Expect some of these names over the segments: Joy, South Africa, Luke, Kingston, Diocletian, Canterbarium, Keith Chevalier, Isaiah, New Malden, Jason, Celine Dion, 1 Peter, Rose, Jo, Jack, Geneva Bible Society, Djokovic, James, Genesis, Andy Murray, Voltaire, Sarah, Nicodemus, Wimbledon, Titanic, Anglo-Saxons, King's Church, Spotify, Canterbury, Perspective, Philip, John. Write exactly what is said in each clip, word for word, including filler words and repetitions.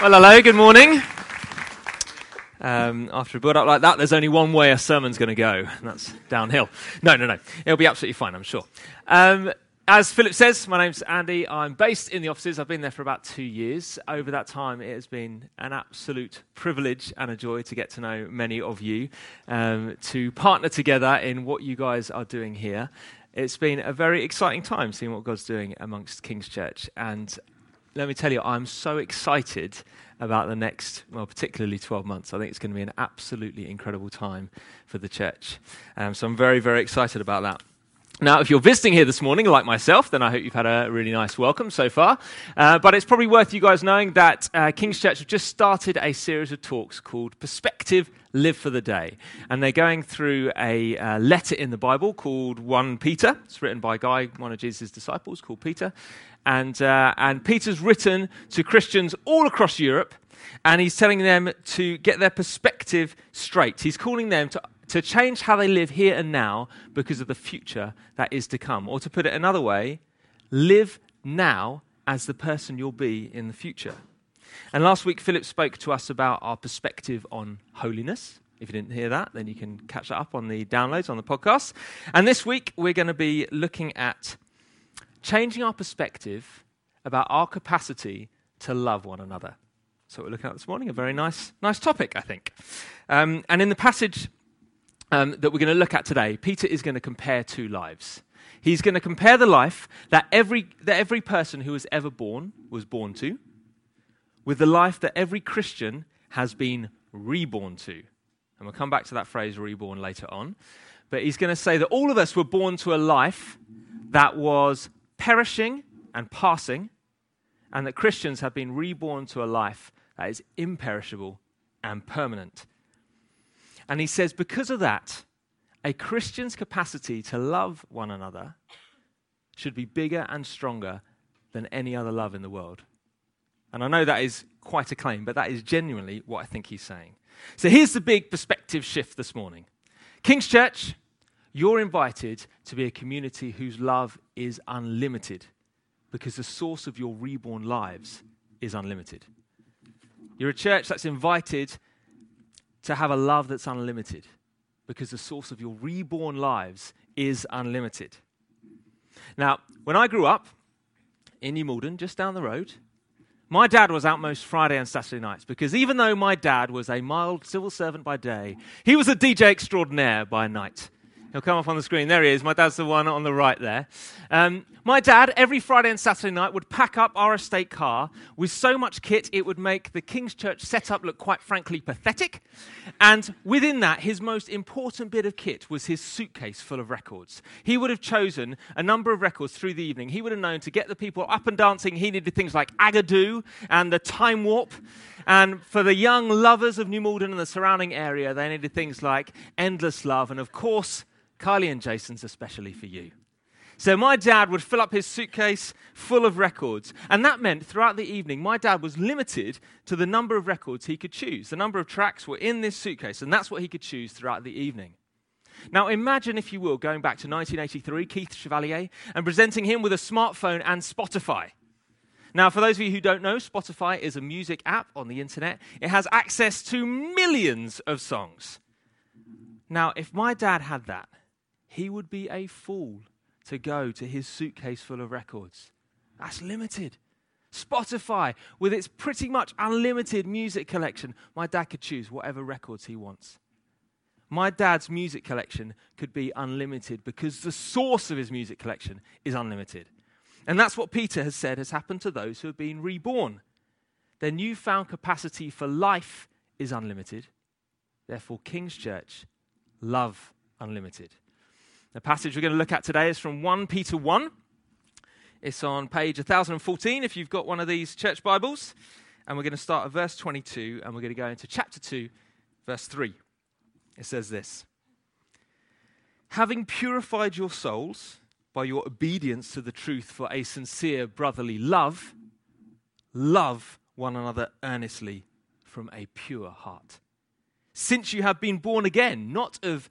Well, hello, good morning. Um, after a build-up like that, there's only one way a sermon's going to go, and that's downhill. No, no, no. It'll be absolutely fine, I'm sure. Um, as Philip says, my name's Andy. I'm based in the offices. I've been there for about two years. Over that time, it has been an absolute privilege and a joy to get to know many of you, um, to partner together in what you guys are doing here. It's been a very exciting time seeing what God's doing amongst King's Church, and let me tell you, I'm so excited about the next, well, particularly twelve months. I think it's going to be an absolutely incredible time for the church. Um, so I'm very, very excited about that. Now, if you're visiting here this morning, like myself, then I hope you've had a really nice welcome so far. Uh, but it's probably worth you guys knowing that uh, King's Church have just started a series of talks called Perspective Live for the Day. And they're going through a uh, letter in the Bible called First Peter. It's written by a guy, one of Jesus' disciples, called Peter. And, uh, and Peter's written to Christians all across Europe, and he's telling them to get their perspective straight. He's calling them to... to change how they live here and now because of the future that is to come. Or to put it another way, live now as the person you'll be in the future. And last week, Philip spoke to us about our perspective on holiness. If you didn't hear that, then you can catch that up on the downloads, on the podcast. And this week, we're going to be looking at changing our perspective about our capacity to love one another. So we're looking at this morning, a very nice, nice topic, I think. Um, and in the passage... Um, that we're going to look at today, Peter is going to compare two lives. He's going to compare the life that every that every person who was ever born was born to with the life that every Christian has been reborn to. And we'll come back to that phrase reborn later on. But he's going to say that all of us were born to a life that was perishing and passing, and that Christians have been reborn to a life that is imperishable and permanent. And he says, because of that, a Christian's capacity to love one another should be bigger and stronger than any other love in the world. And I know that is quite a claim, but that is genuinely what I think he's saying. So here's the big perspective shift this morning. King's Church, you're invited to be a community whose love is unlimited because the source of your reborn lives is unlimited. You're a church that's invited to have a love that's unlimited because the source of your reborn lives is unlimited. Now, when I grew up in New Malden, just down the road, my dad was out most Friday and Saturday nights because even though my dad was a mild civil servant by day, he was a D J extraordinaire by night. He'll come up on the screen. There he is. My dad's the one on the right there. Um, my dad, every Friday and Saturday night, would pack up our estate car with so much kit it would make the King's Church setup look, quite frankly, pathetic. And within that, his most important bit of kit was his suitcase full of records. He would have chosen a number of records through the evening. He would have known to get the people up and dancing. He needed things like Agadoo and the Time Warp. And for the young lovers of New Malden and the surrounding area, they needed things like Endless Love and, of course, Kylie and Jason's especially for you. So my dad would fill up his suitcase full of records. And that meant throughout the evening, my dad was limited to the number of records he could choose. The number of tracks were in this suitcase, and that's what he could choose throughout the evening. Now imagine, if you will, going back to nineteen eighty-three, Keith Chevalier, and presenting him with a smartphone and Spotify. Now, for those of you who don't know, Spotify is a music app on the internet. It has access to millions of songs. Now, if my dad had that, he would be a fool to go to his suitcase full of records. That's limited. Spotify, with its pretty much unlimited music collection, my dad could choose whatever records he wants. My dad's music collection could be unlimited because the source of his music collection is unlimited. And that's what Peter has said has happened to those who have been reborn. Their newfound capacity for life is unlimited. Therefore, King's Church, love unlimited. The passage we're going to look at today is from First Peter one. It's on page one thousand fourteen if you've got one of these church Bibles. And we're going to start at verse twenty-two and we're going to go into chapter two, verse three. It says this: having purified your souls by your obedience to the truth for a sincere brotherly love, love one another earnestly from a pure heart. Since you have been born again, not of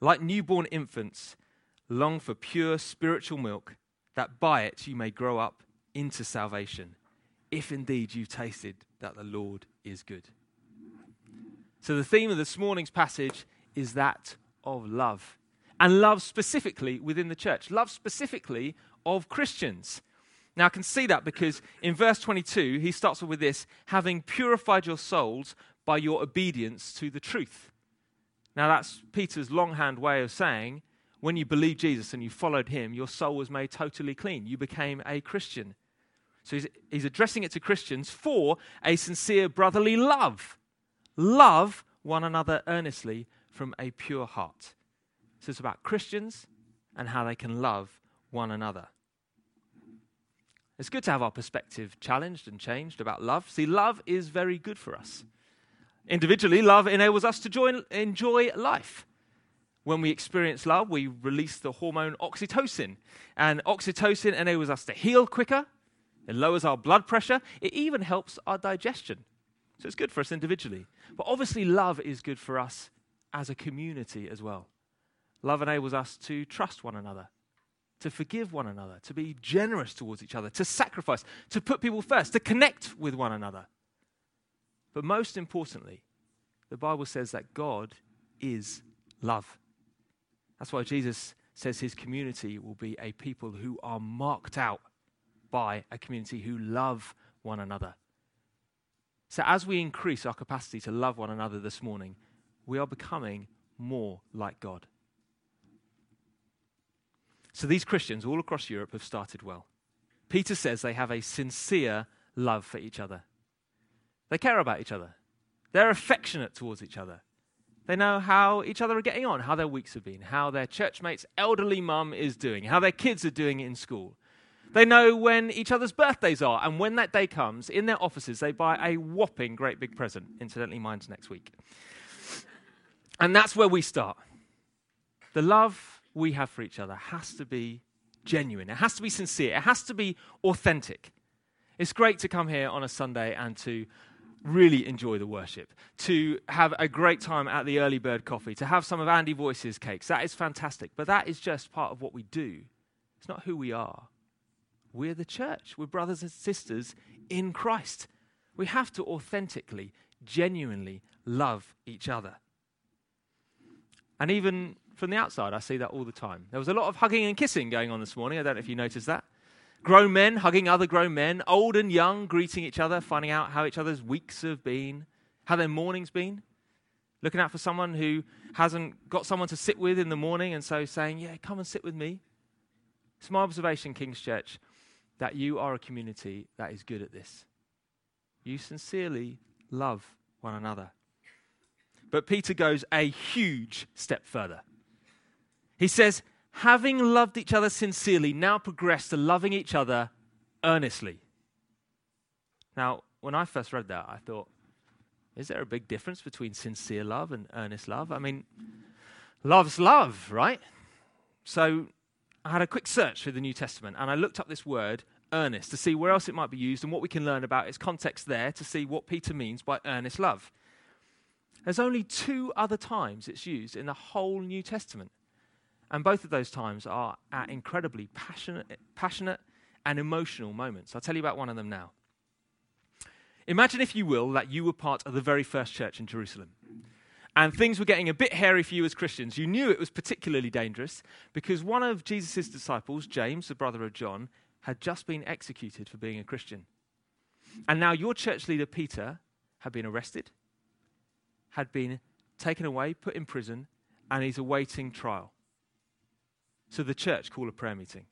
Like newborn infants, long for pure spiritual milk, that by it you may grow up into salvation, if indeed you've tasted that the Lord is good. So the theme of this morning's passage is that of love, and love specifically within the church, love specifically of Christians. Now, I can see that because in verse twenty-two, he starts with this, having purified your souls by your obedience to the truth. Now, that's Peter's longhand way of saying, when you believed Jesus and you followed him, your soul was made totally clean. You became a Christian. So he's, he's addressing it to Christians for a sincere brotherly love. Love one another earnestly from a pure heart. So it's about Christians and how they can love one another. It's good to have our perspective challenged and changed about love. See, love is very good for us. Individually, love enables us to join, enjoy life. When we experience love, we release the hormone oxytocin. And oxytocin enables us to heal quicker. It lowers our blood pressure. It even helps our digestion. So it's good for us individually. But obviously, love is good for us as a community as well. Love enables us to trust one another, to forgive one another, to be generous towards each other, to sacrifice, to put people first, to connect with one another. But most importantly, the Bible says that God is love. That's why Jesus says his community will be a people who are marked out by a community who love one another. So as we increase our capacity to love one another this morning, we are becoming more like God. So these Christians all across Europe have started well. Peter says they have a sincere love for each other. They care about each other. They're affectionate towards each other. They know how each other are getting on, how their weeks have been, how their churchmate's elderly mum is doing, how their kids are doing in school. They know when each other's birthdays are, and when that day comes, in their offices, they buy a whopping great big present. Incidentally, mine's next week. And that's where we start. The love we have for each other has to be genuine. It has to be sincere. It has to be authentic. It's great to come here on a Sunday and to really enjoy the worship, to have a great time at the early bird coffee, to have some of Andy Boyce's cakes. That is fantastic, but that is just part of what we do. It's not who we are. We're the church. We're brothers and sisters in Christ. We have to authentically, genuinely love each other. And even from the outside, I see that all the time. There was a lot of hugging and kissing going on this morning. I don't know if you noticed that. Grown men hugging other grown men, old and young greeting each other, finding out how each other's weeks have been, how their morning's been, looking out for someone who hasn't got someone to sit with in the morning and so saying, yeah, come and sit with me. It's my observation, King's Church, that you are a community that is good at this. You sincerely love one another. But Peter goes a huge step further. He says, having loved each other sincerely, now progress to loving each other earnestly. Now, when I first read that, I thought, is there a big difference between sincere love and earnest love? I mean, love's love, right? So I had a quick search through the New Testament, and I looked up this word, earnest, to see where else it might be used and what we can learn about its context there to see what Peter means by earnest love. There's only two other times it's used in the whole New Testament. And both of those times are at incredibly passionate, passionate and emotional moments. I'll tell you about one of them now. Imagine, if you will, that you were part of the very first church in Jerusalem. And things were getting a bit hairy for you as Christians. You knew it was particularly dangerous because one of Jesus' disciples, James, the brother of John, had just been executed for being a Christian. And now your church leader, Peter, had been arrested, had been taken away, put in prison, and he's awaiting trial. So the church call a prayer meeting.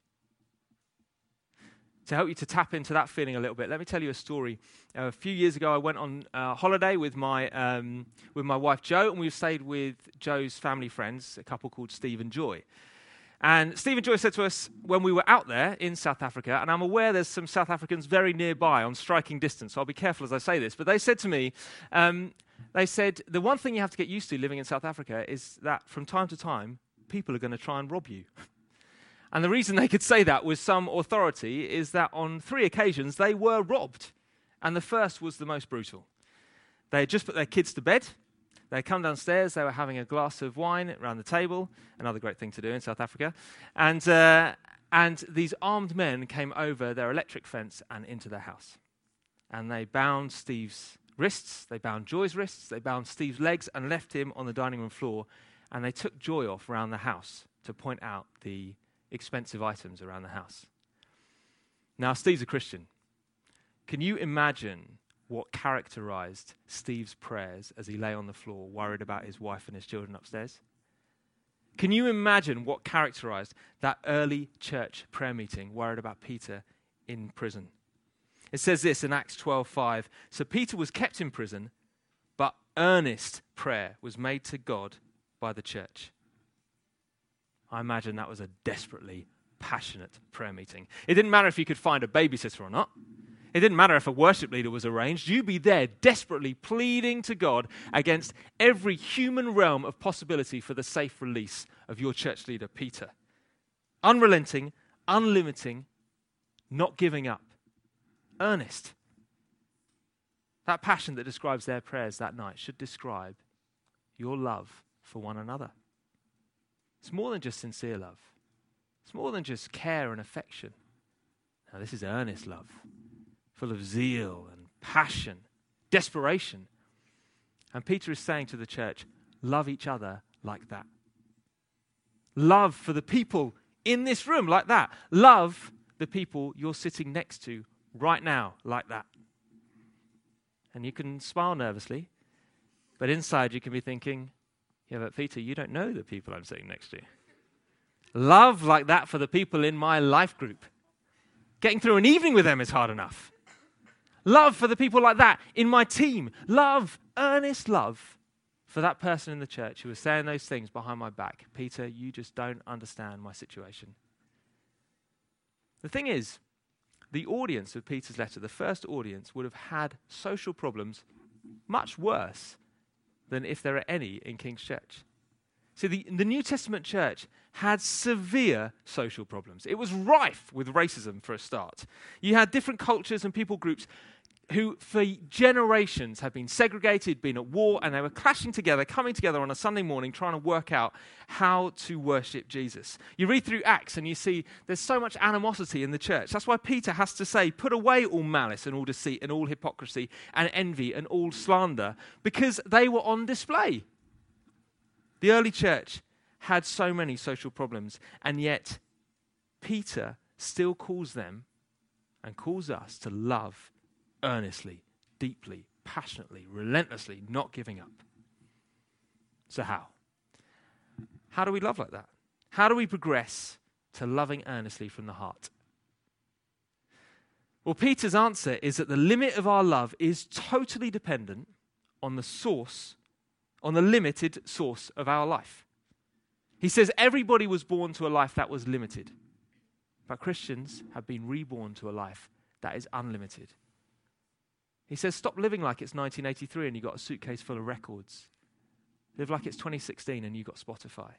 To help you to tap into that feeling a little bit, let me tell you a story. Uh, a few years ago, I went on uh, holiday with my um, with my wife Jo, and we stayed with Jo's family friends, a couple called Steve and Joy. And Steve and Joy said to us when we were out there in South Africa, and I'm aware there's some South Africans very nearby on striking distance, so I'll be careful as I say this, but they said to me, um, they said, the one thing you have to get used to living in South Africa is that from time to time, people are going to try and rob you. And the reason they could say that with some authority is that on three occasions, they were robbed. And the first was the most brutal. They had just put their kids to bed. They come downstairs, they were having a glass of wine around the table, another great thing to do in South Africa, and uh, and these armed men came over their electric fence and into their house. And they bound Steve's wrists, they bound Joy's wrists, they bound Steve's legs and left him on the dining room floor, and they took Joy off around the house to point out the expensive items around the house. Now, Steve's a Christian. Can you imagine what characterized Steve's prayers as he lay on the floor, worried about his wife and his children upstairs? Can you imagine what characterized that early church prayer meeting, worried about Peter in prison? It says this in Acts twelve five, so Peter was kept in prison, but earnest prayer was made to God by the church. I imagine that was a desperately passionate prayer meeting. It didn't matter if you could find a babysitter or not. It didn't matter if a worship leader was arranged. You'd be there desperately pleading to God against every human realm of possibility for the safe release of your church leader, Peter. Unrelenting, unlimiting, not giving up. Earnest. That passion that describes their prayers that night should describe your love for one another. It's more than just sincere love. It's more than just care and affection. Now, this is earnest love. Full of zeal and passion, desperation. And Peter is saying to the church, love each other like that. Love for the people in this room like that. Love the people you're sitting next to right now like that. And you can smile nervously, but inside you can be thinking, yeah, but Peter, you don't know the people I'm sitting next to. Love like that for the people in my life group. Getting through an evening with them is hard enough. Love for the people like that in my team. Love, earnest love for that person in the church who was saying those things behind my back. Peter, you just don't understand my situation. The thing is, the audience of Peter's letter, the first audience, would have had social problems much worse than if there are any in King's Church. See, the, the New Testament church had severe social problems. It was rife with racism for a start. You had different cultures and people groups who for generations had been segregated, been at war, and they were clashing together, coming together on a Sunday morning, trying to work out how to worship Jesus. You read through Acts and you see there's so much animosity in the church. That's why Peter has to say, put away all malice and all deceit and all hypocrisy and envy and all slander, because they were on display. The early church had so many social problems, and yet Peter still calls them and calls us to love earnestly, deeply, passionately, relentlessly, not giving up. So how? How do we love like that? How do we progress to loving earnestly from the heart? Well, Peter's answer is that the limit of our love is totally dependent on the source, on the limited source of our life. He says everybody was born to a life that was limited, but Christians have been reborn to a life that is unlimited. He says stop living like it's nineteen eighty-three and you've got a suitcase full of records. Live like it's twenty sixteen and you've got Spotify.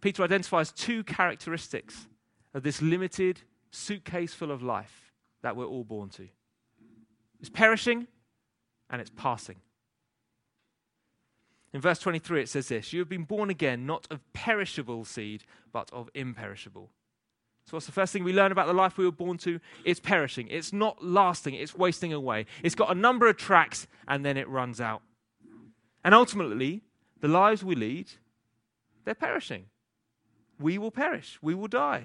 Peter identifies two characteristics of this limited suitcase full of life that we're all born to. It's perishing and it's passing. In verse twenty-three, it says this, you have been born again, not of perishable seed, but of imperishable. So what's the first thing we learn about the life we were born to? It's perishing. It's not lasting. It's wasting away. It's got a number of tracks, and then it runs out. And ultimately, the lives we lead, they're perishing. We will perish. We will die.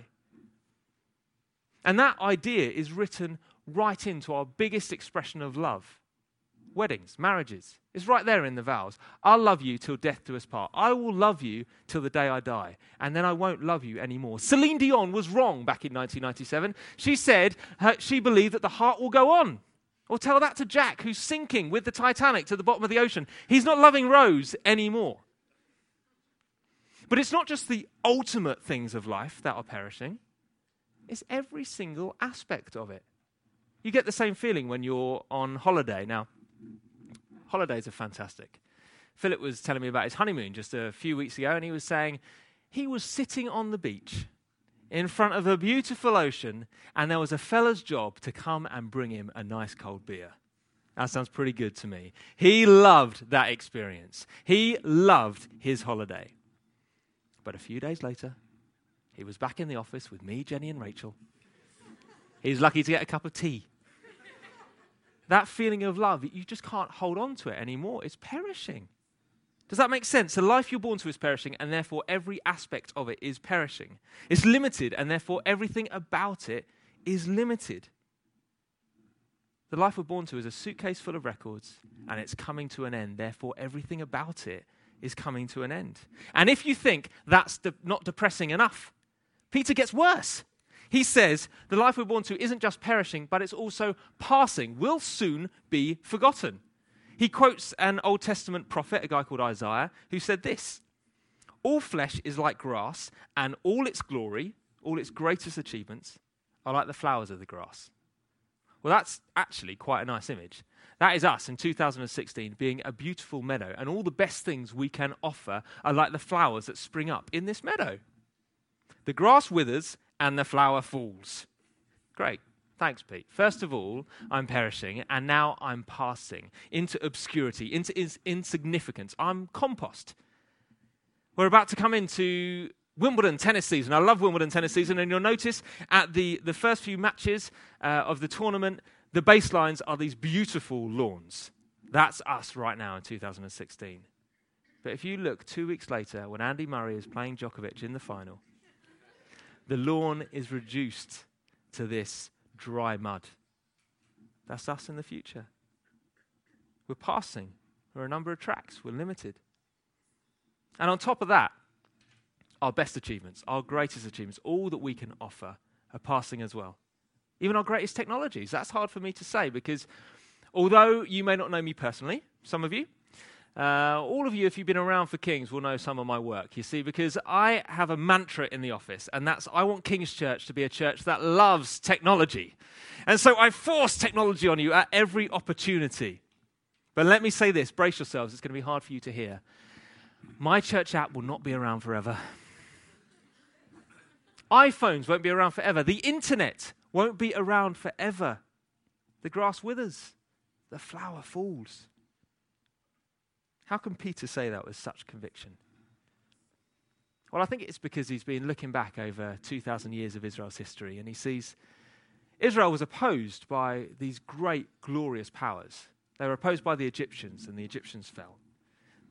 And that idea is written right into our biggest expression of love. Weddings, marriages. It's right there in the vows. I'll love you till death do us part. I will love you till the day I die. And then I won't love you anymore. Celine Dion was wrong back in nineteen ninety-seven. She said her, she believed that the heart will go on. Or tell that to Jack, who's sinking with the Titanic to the bottom of the ocean. He's not loving Rose anymore. But it's not just the ultimate things of life that are perishing. It's every single aspect of it. You get the same feeling when you're on holiday. Now, holidays are fantastic. Philip was telling me about his honeymoon just a few weeks ago, and he was saying he was sitting on the beach in front of a beautiful ocean, and there was a fella's job to come and bring him a nice cold beer. That sounds pretty good to me. He loved that experience. He loved his holiday. But a few days later, he was back in the office with me, Jenny, and Rachel. He was lucky to get a cup of tea. That feeling of love, you just can't hold on to it anymore. It's perishing. Does that make sense? The life you're born to is perishing, and therefore every aspect of it is perishing. It's limited, and therefore everything about it is limited. The life we're born to is a suitcase full of records, and it's coming to an end. Therefore, everything about it is coming to an end. And if you think that's de- not depressing enough, Peter gets worse. He says the life we're born to isn't just perishing, but it's also passing, will soon be forgotten. He quotes an Old Testament prophet, a guy called Isaiah, who said this: all flesh is like grass, and all its glory, all its greatest achievements, are like the flowers of the grass. Well, that's actually quite a nice image. That is us in two thousand sixteen being a beautiful meadow, and all the best things we can offer are like the flowers that spring up in this meadow. The grass withers and the flower falls. Great. Thanks, Pete. First of all, I'm perishing, and now I'm passing into obscurity, into ins- insignificance. I'm compost. We're about to come into Wimbledon tennis season. I love Wimbledon tennis season, and you'll notice at the, the first few matches uh, of the tournament, the baselines are these beautiful lawns. That's us right now in two thousand sixteen. But if you look two weeks later, when Andy Murray is playing Djokovic in the final, the lawn is reduced to this dry mud. That's us in the future. We're passing. We're a number of tracks. We're limited. And on top of that, our best achievements, our greatest achievements, all that we can offer are passing as well. Even our greatest technologies. That's hard for me to say because although you may not know me personally, some of you, uh, all of you, if you've been around for Kings, will know some of my work, you see, because I have a mantra in the office, and that's I want King's Church to be a church that loves technology. And so I force technology on you at every opportunity. But let me say this, brace yourselves, it's going to be hard for you to hear. My church app will not be around forever. iPhones won't be around forever. The internet won't be around forever. The grass withers. The flower falls. How can Peter say that with such conviction? Well, I think it's because he's been looking back over two thousand years of Israel's history, and he sees Israel was opposed by these great, glorious powers. They were opposed by the Egyptians, and the Egyptians fell.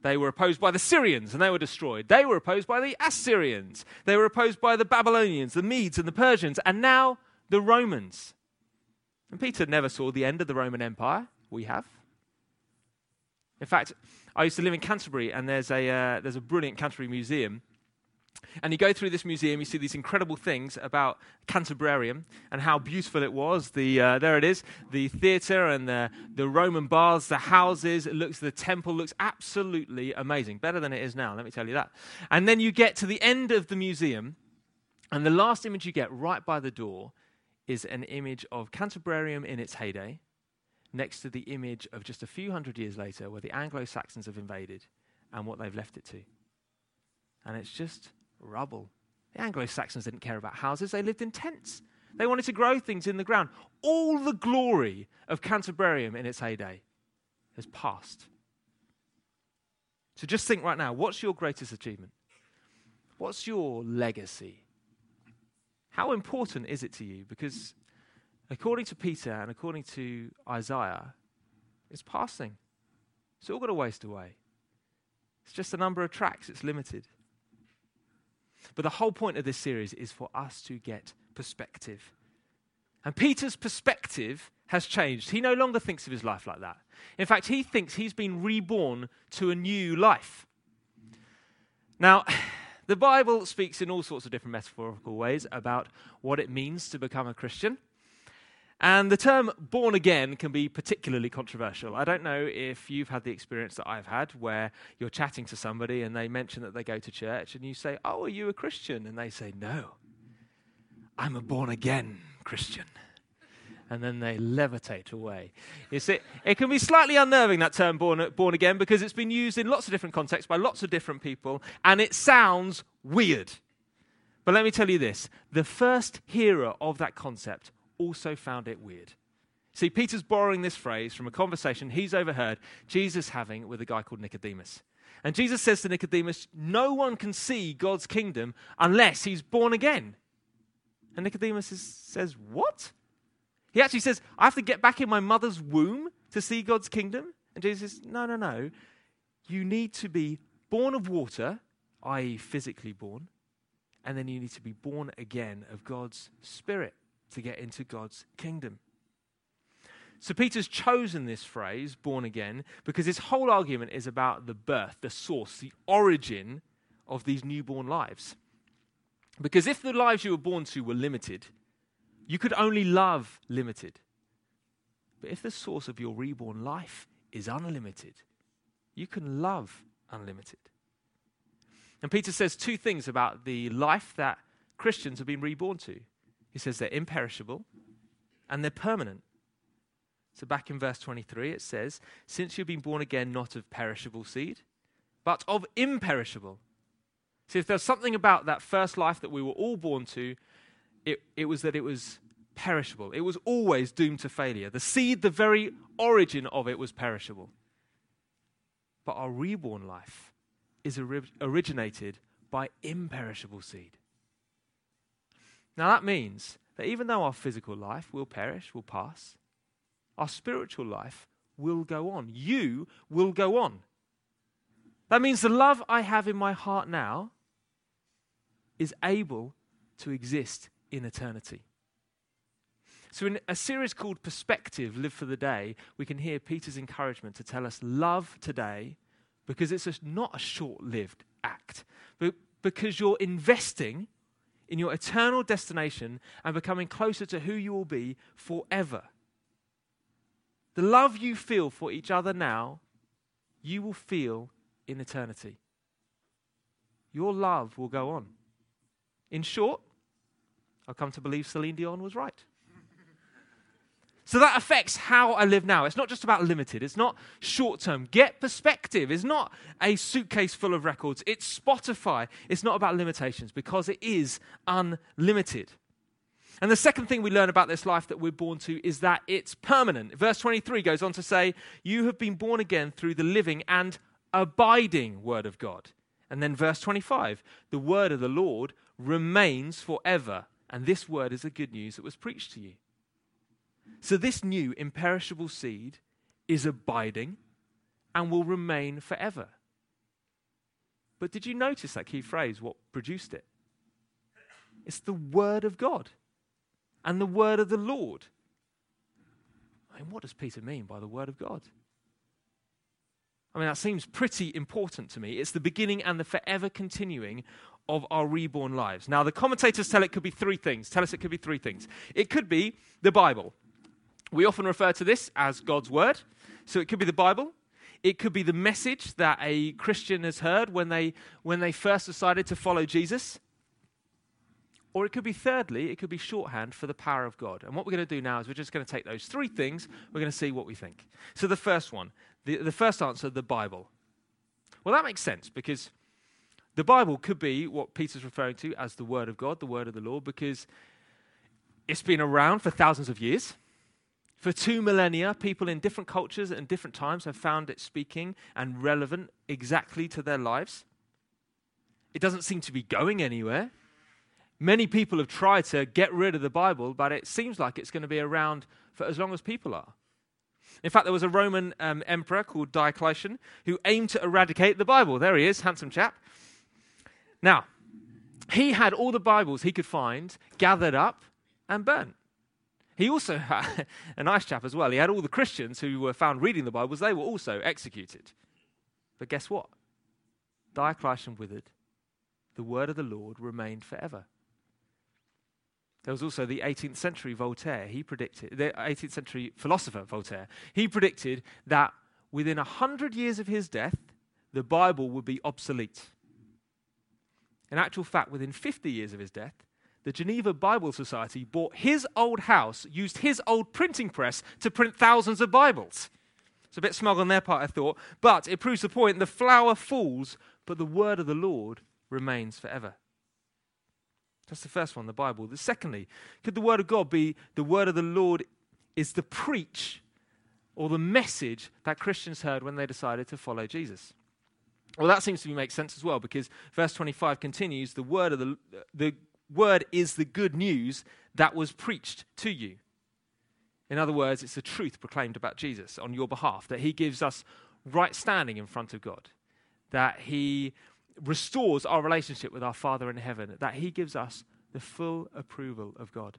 They were opposed by the Syrians, and they were destroyed. They were opposed by the Assyrians. They were opposed by the Babylonians, the Medes, and the Persians, and now the Romans. And Peter never saw the end of the Roman Empire. We have. In fact, I used to live in Canterbury, and there's a uh, there's a brilliant Canterbury museum. And you go through this museum, you see these incredible things about Canterbarium and how beautiful it was. The uh, there it is, the theatre and the, the Roman baths, the houses. It looks the temple looks absolutely amazing, better than it is now. Let me tell you that. And then you get to the end of the museum, and the last image you get right by the door is an image of Canterbarium in its heyday, next to the image of just a few hundred years later, where the Anglo-Saxons have invaded and what they've left it to. And it's just rubble. The Anglo-Saxons didn't care about houses. They lived in tents. They wanted to grow things in the ground. All the glory of Canterbarium in its heyday has passed. So just think right now, what's your greatest achievement? What's your legacy? How important is it to you? Because according to Peter and according to Isaiah, it's passing. It's all got to waste away. It's just a number of tracks. It's limited. But the whole point of this series is for us to get perspective. And Peter's perspective has changed. He no longer thinks of his life like that. In fact, he thinks he's been reborn to a new life. Now, the Bible speaks in all sorts of different metaphorical ways about what it means to become a Christian. And the term born again can be particularly controversial. I don't know if you've had the experience that I've had where you're chatting to somebody and they mention that they go to church and you say, oh, are you a Christian? And they say, no, I'm a born again Christian. And then they levitate away. It's, it, it can be slightly unnerving, that term born, born again, because it's been used in lots of different contexts by lots of different people, and it sounds weird. But let me tell you this, the first hearer of that concept also found it weird. See, Peter's borrowing this phrase from a conversation he's overheard Jesus having with a guy called Nicodemus. And Jesus says to Nicodemus, no one can see God's kingdom unless he's born again. And Nicodemus is, says, what? He actually says, I have to get back in my mother's womb to see God's kingdom? And Jesus says, no, no, no. You need to be born of water, that is physically born, and then you need to be born again of God's Spirit to get into God's kingdom. So Peter's chosen this phrase, born again, because his whole argument is about the birth, the source, the origin of these newborn lives. Because if the lives you were born to were limited, you could only love limited. But if the source of your reborn life is unlimited, you can love unlimited. And Peter says two things about the life that Christians have been reborn to. He says they're imperishable and they're permanent. So back in verse twenty-three, it says, since you've been born again, not of perishable seed, but of imperishable. See, if there's something about that first life that we were all born to, it, it was that it was perishable. It was always doomed to failure. The seed, the very origin of it was perishable. But our reborn life is ori- originated by imperishable seed. Now that means that even though our physical life will perish, will pass, our spiritual life will go on. You will go on. That means the love I have in my heart now is able to exist in eternity. So in a series called Perspective, Live for the Day, we can hear Peter's encouragement to tell us love today because it's not a short-lived act, but because you're investing in your eternal destination and becoming closer to who you will be forever. The love you feel for each other now, you will feel in eternity. Your love will go on. In short, I've come to believe Celine Dion was right. So that affects how I live now. It's not just about limited. It's not short-term. Get perspective. It's not a suitcase full of records. It's Spotify. It's not about limitations because it is unlimited. And the second thing we learn about this life that we're born to is that it's permanent. Verse twenty-three goes on to say, you have been born again through the living and abiding word of God. And then verse twenty-five, the word of the Lord remains forever. And this word is the good news that was preached to you. So this new imperishable seed is abiding and will remain forever. But did you notice that key phrase, what produced it? It's the word of God and the word of the Lord. I mean, what does Peter mean by the word of God? I mean, that seems pretty important to me. It's the beginning and the forever continuing of our reborn lives. Now, the commentators tell it could be three things. Tell us it could be three things. It could be the Bible. We often refer to this as God's word. So it could be the Bible. It could be the message that a Christian has heard when they when they first decided to follow Jesus. Or it could be thirdly, it could be shorthand for the power of God. And what we're going to do now is we're just going to take those three things. We're going to see what we think. So the first one, the, the first answer, the Bible. Well, that makes sense because the Bible could be what Peter's referring to as the word of God, the word of the Lord, because it's been around for thousands of years. For two millennia, people in different cultures and different times have found it speaking and relevant exactly to their lives. It doesn't seem to be going anywhere. Many people have tried to get rid of the Bible, but it seems like it's going to be around for as long as people are. In fact, there was a Roman um, emperor called Diocletian who aimed to eradicate the Bible. There he is, handsome chap. Now, he had all the Bibles he could find gathered up and burnt. He also had a nice chap as well. He had all the Christians who were found reading the Bibles. They were also executed. But guess what? Diocletian withered. The word of the Lord remained forever. There was also the eighteenth century Voltaire. He predicted, the eighteenth century philosopher Voltaire, he predicted that within one hundred years of his death, the Bible would be obsolete. In actual fact, within fifty years of his death, the Geneva Bible Society bought his old house, used his old printing press to print thousands of Bibles. It's a bit smug on their part, I thought, but it proves the point. The flower falls, but the word of the Lord remains forever. That's the first one, the Bible. The secondly, could the word of God be the word of the Lord is the preach or the message that Christians heard when they decided to follow Jesus? Well, that seems to make sense as well, because verse twenty-five continues, the word of the the word is the good news that was preached to you. In other words, it's the truth proclaimed about Jesus on your behalf, that he gives us right standing in front of God, that he restores our relationship with our Father in heaven, that he gives us the full approval of God.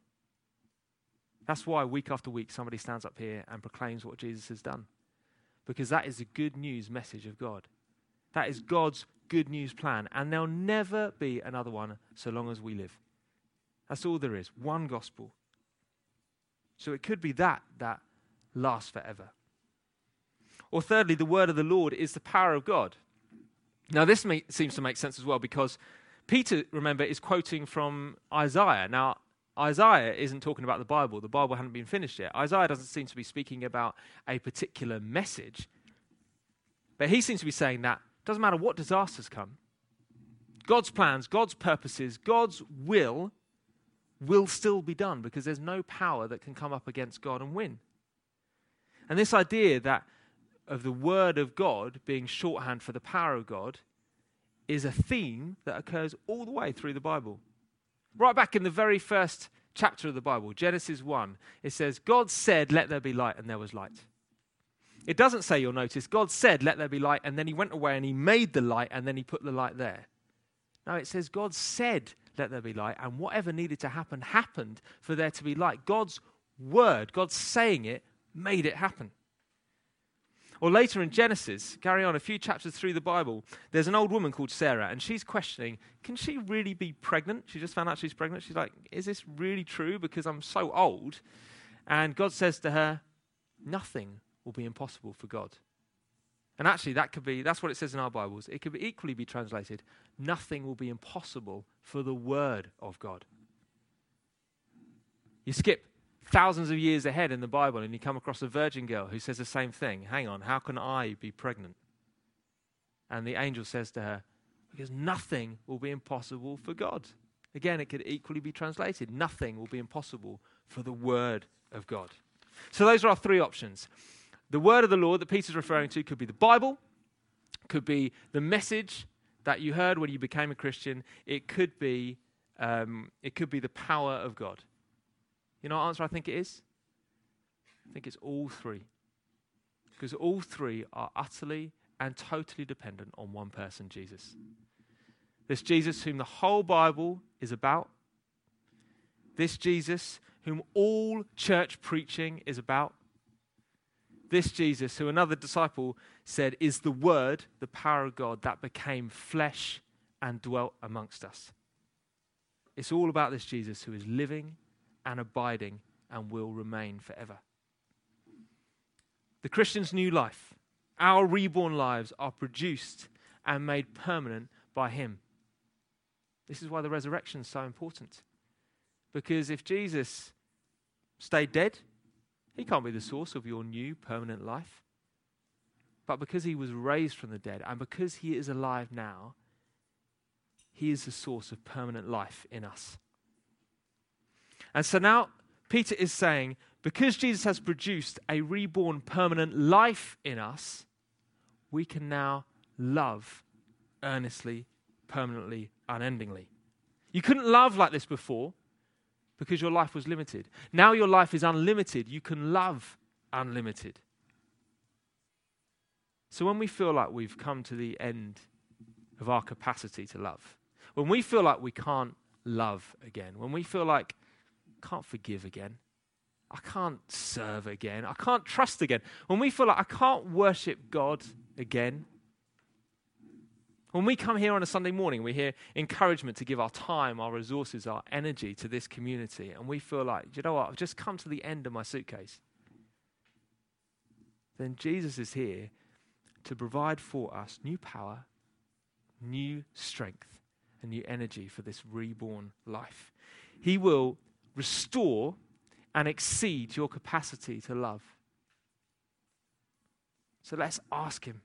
That's why week after week somebody stands up here and proclaims what Jesus has done, because that is the good news message of God. That is God's good news plan, and there'll never be another one so long as we live. That's all there is, one gospel. So it could be that that lasts forever. Or thirdly, the word of the Lord is the power of God. Now this may, seems to make sense as well, because Peter, remember, is quoting from Isaiah. Now Isaiah isn't talking about the Bible. The Bible hadn't been finished yet. Isaiah doesn't seem to be speaking about a particular message, but he seems to be saying that it doesn't matter what disasters come, God's plans, God's purposes, God's will will still be done, because there's no power that can come up against God and win. And this idea that of the word of God being shorthand for the power of God is a theme that occurs all the way through the Bible. Right back in the very first chapter of the Bible, Genesis one, it says, God said, let there be light, and there was light. It doesn't say, you'll notice, God said, let there be light, and then he went away and he made the light, and then he put the light there. No, it says, God said, let there be light, and whatever needed to happen, happened for there to be light. God's word, God saying it, made it happen. Or later in Genesis, carry on a few chapters through the Bible, there's an old woman called Sarah, and she's questioning, can she really be pregnant? She just found out she's pregnant. She's like, is this really true? Because I'm so old. And God says to her, nothing will be impossible for God. And actually, that could be, that's what it says in our Bibles. It could be equally be translated, nothing will be impossible for the word of God. You skip thousands of years ahead in the Bible and you come across a virgin girl who says the same thing. Hang on, how can I be pregnant? And the angel says to her, because nothing will be impossible for God. Again, it could equally be translated, nothing will be impossible for the word of God. So those are our three options. The word of the Lord that Peter's referring to could be the Bible, could be the message that you heard when you became a Christian. It could be, um, it could be the power of God. You know what answer I think it is? I think it's all three. Because all three are utterly and totally dependent on one person, Jesus. This Jesus whom the whole Bible is about. This Jesus whom all church preaching is about. This Jesus, who another disciple said is the Word, the power of God, that became flesh and dwelt amongst us. It's all about this Jesus who is living and abiding and will remain forever. The Christian's new life, our reborn lives, are produced and made permanent by him. This is why the resurrection is so important. Because if Jesus stayed dead, he can't be the source of your new permanent life. But because he was raised from the dead and because he is alive now, he is the source of permanent life in us. And so now Peter is saying, because Jesus has produced a reborn permanent life in us, we can now love earnestly, permanently, unendingly. You couldn't love like this before, because your life was limited. Now your life is unlimited. You can love unlimited. So when we feel like we've come to the end of our capacity to love, when we feel like we can't love again, when we feel like I can't forgive again, I can't serve again, I can't trust again, when we feel like I can't worship God again, When we come here on a Sunday morning, we hear encouragement to give our time, our resources, our energy to this community, and we feel like, you know what, I've just come to the end of my suitcase. Then Jesus is here to provide for us new power, new strength, and new energy for this reborn life. He will restore and exceed your capacity to love. So let's ask him.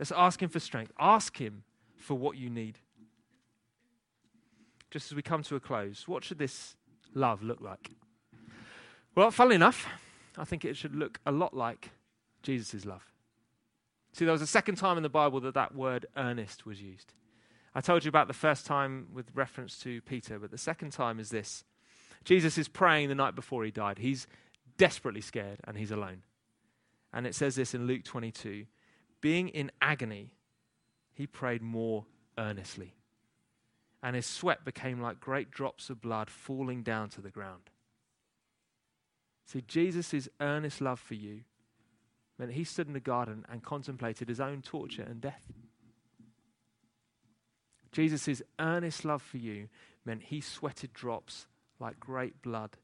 Let's ask him for strength. Ask him for what you need. Just as we come to a close, what should this love look like? Well, funnily enough, I think it should look a lot like Jesus' love. See, there was a second time in the Bible that that word earnest was used. I told you about the first time with reference to Peter, but the second time is this. Jesus is praying the night before he died. He's desperately scared and he's alone. And it says this in Luke twenty-two, being in agony, he prayed more earnestly, and his sweat became like great drops of blood falling down to the ground. See, Jesus' earnest love for you meant he stood in the garden and contemplated his own torture and death. Jesus' earnest love for you meant he sweated drops like great blood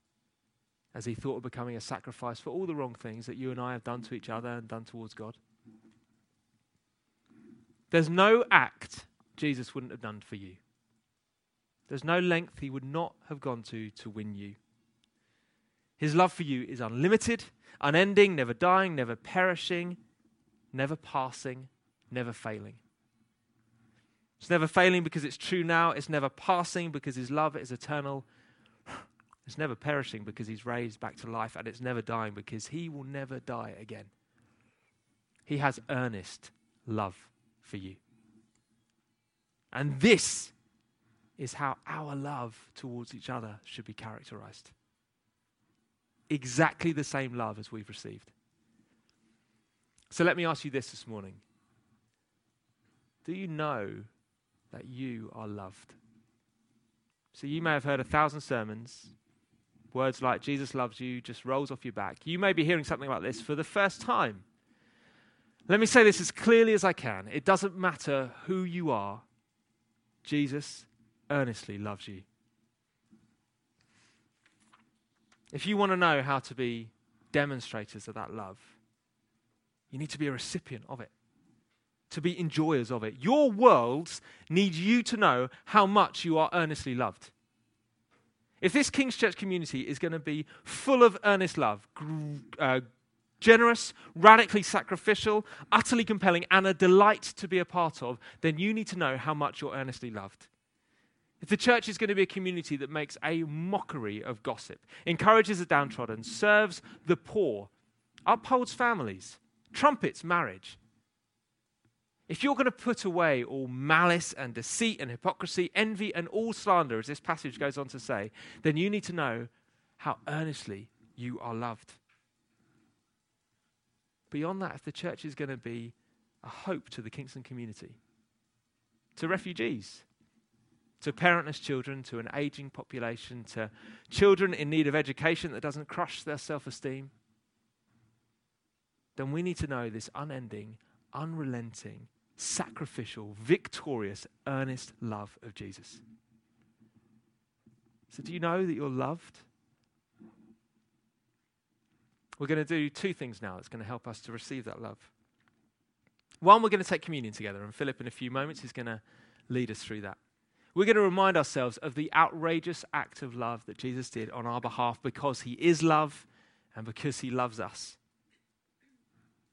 as he thought of becoming a sacrifice for all the wrong things that you and I have done to each other and done towards God. There's no act Jesus wouldn't have done for you. There's no length he would not have gone to to win you. His love for you is unlimited, unending, never dying, never perishing, never passing, never failing. It's never failing because it's true now. It's never passing because his love is eternal. It's never perishing because he's raised back to life, and it's never dying because he will never die again. He has earnest love for you. And this is how our love towards each other should be characterized. Exactly the same love as we've received. So let me ask you this this morning. Do you know that you are loved? So you may have heard a thousand sermons, words like Jesus loves you just rolls off your back. You may be hearing something like this for the first time. Let me say this as clearly as I can. It doesn't matter who you are. Jesus earnestly loves you. If you want to know how to be demonstrators of that love, you need to be a recipient of it, to be enjoyers of it. Your worlds need you to know how much you are earnestly loved. If this King's Church community is going to be full of earnest love, uh, generous, radically sacrificial, utterly compelling, and a delight to be a part of, then you need to know how much you're earnestly loved. If the church is going to be a community that makes a mockery of gossip, encourages the downtrodden, serves the poor, upholds families, trumpets marriage, if you're going to put away all malice and deceit and hypocrisy, envy and all slander, as this passage goes on to say, then you need to know how earnestly you are loved. Beyond that, if the church is going to be a hope to the Kingston community, to refugees, to parentless children, to an aging population, to children in need of education that doesn't crush their self-esteem, then we need to know this unending, unrelenting, sacrificial, victorious, earnest love of Jesus. So do you know that you're loved? We're going to do two things now that's going to help us to receive that love. One, we're going to take communion together, and Philip in a few moments is going to lead us through that. We're going to remind ourselves of the outrageous act of love that Jesus did on our behalf because he is love and because he loves us.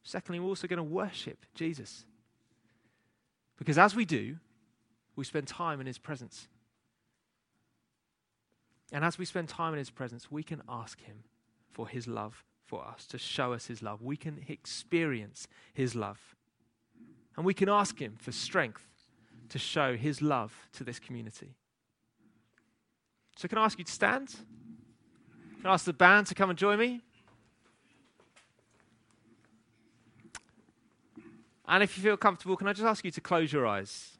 Secondly, we're also going to worship Jesus because as we do, we spend time in his presence. And as we spend time in his presence, we can ask him for his love for us, to show us his love. We can experience his love. And we can ask him for strength to show his love to this community. So can I ask you to stand? Can I ask the band to come and join me? And if you feel comfortable, can I just ask you to close your eyes?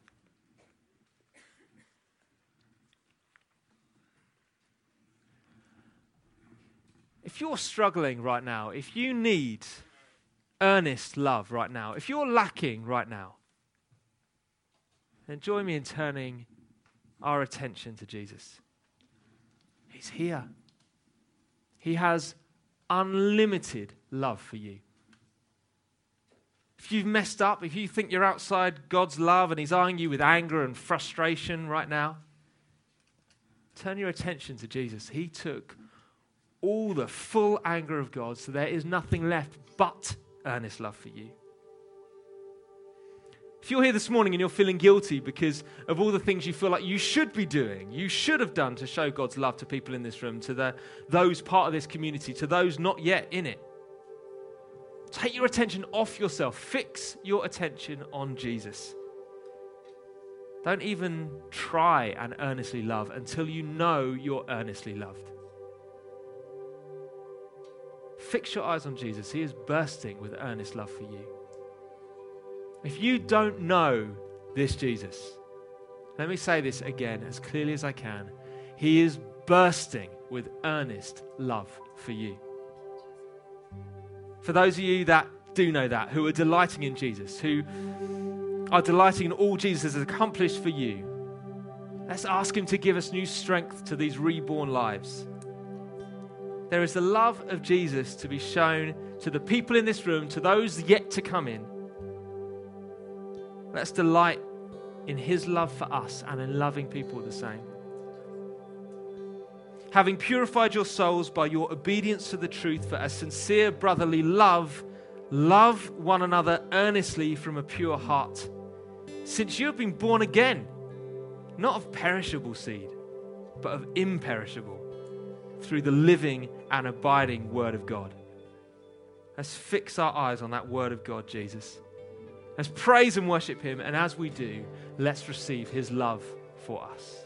If you're struggling right now, if you need earnest love right now, if you're lacking right now, And join me in turning our attention to Jesus. He's here. He has unlimited love for you. If you've messed up, if you think you're outside God's love and he's eyeing you with anger and frustration right now, turn your attention to Jesus. He took all the full anger of God, so there is nothing left but earnest love for you. If you're here this morning and you're feeling guilty because of all the things you feel like you should be doing, you should have done to show God's love to people in this room, to the, those part of this community, to those not yet in it, take your attention off yourself. Fix your attention on Jesus. Don't even try and earnestly love until you know you're earnestly loved. Fix your eyes on Jesus. He is bursting with earnest love for you. If you don't know this Jesus, let me say this again as clearly as I can. He is bursting with earnest love for you. For those of you that do know that, who are delighting in Jesus, who are delighting in all Jesus has accomplished for you, let's ask him to give us new strength to these reborn lives. There is the love of Jesus to be shown to the people in this room, to those yet to come in. Let's delight in his love for us and in loving people the same. Having purified your souls by your obedience to the truth for a sincere brotherly love, love one another earnestly from a pure heart, since you have been born again, not of perishable seed, but of imperishable, through the living and abiding Word of God. Let's fix our eyes on that Word of God, Jesus. Let's praise and worship him, and as we do, let's receive his love for us.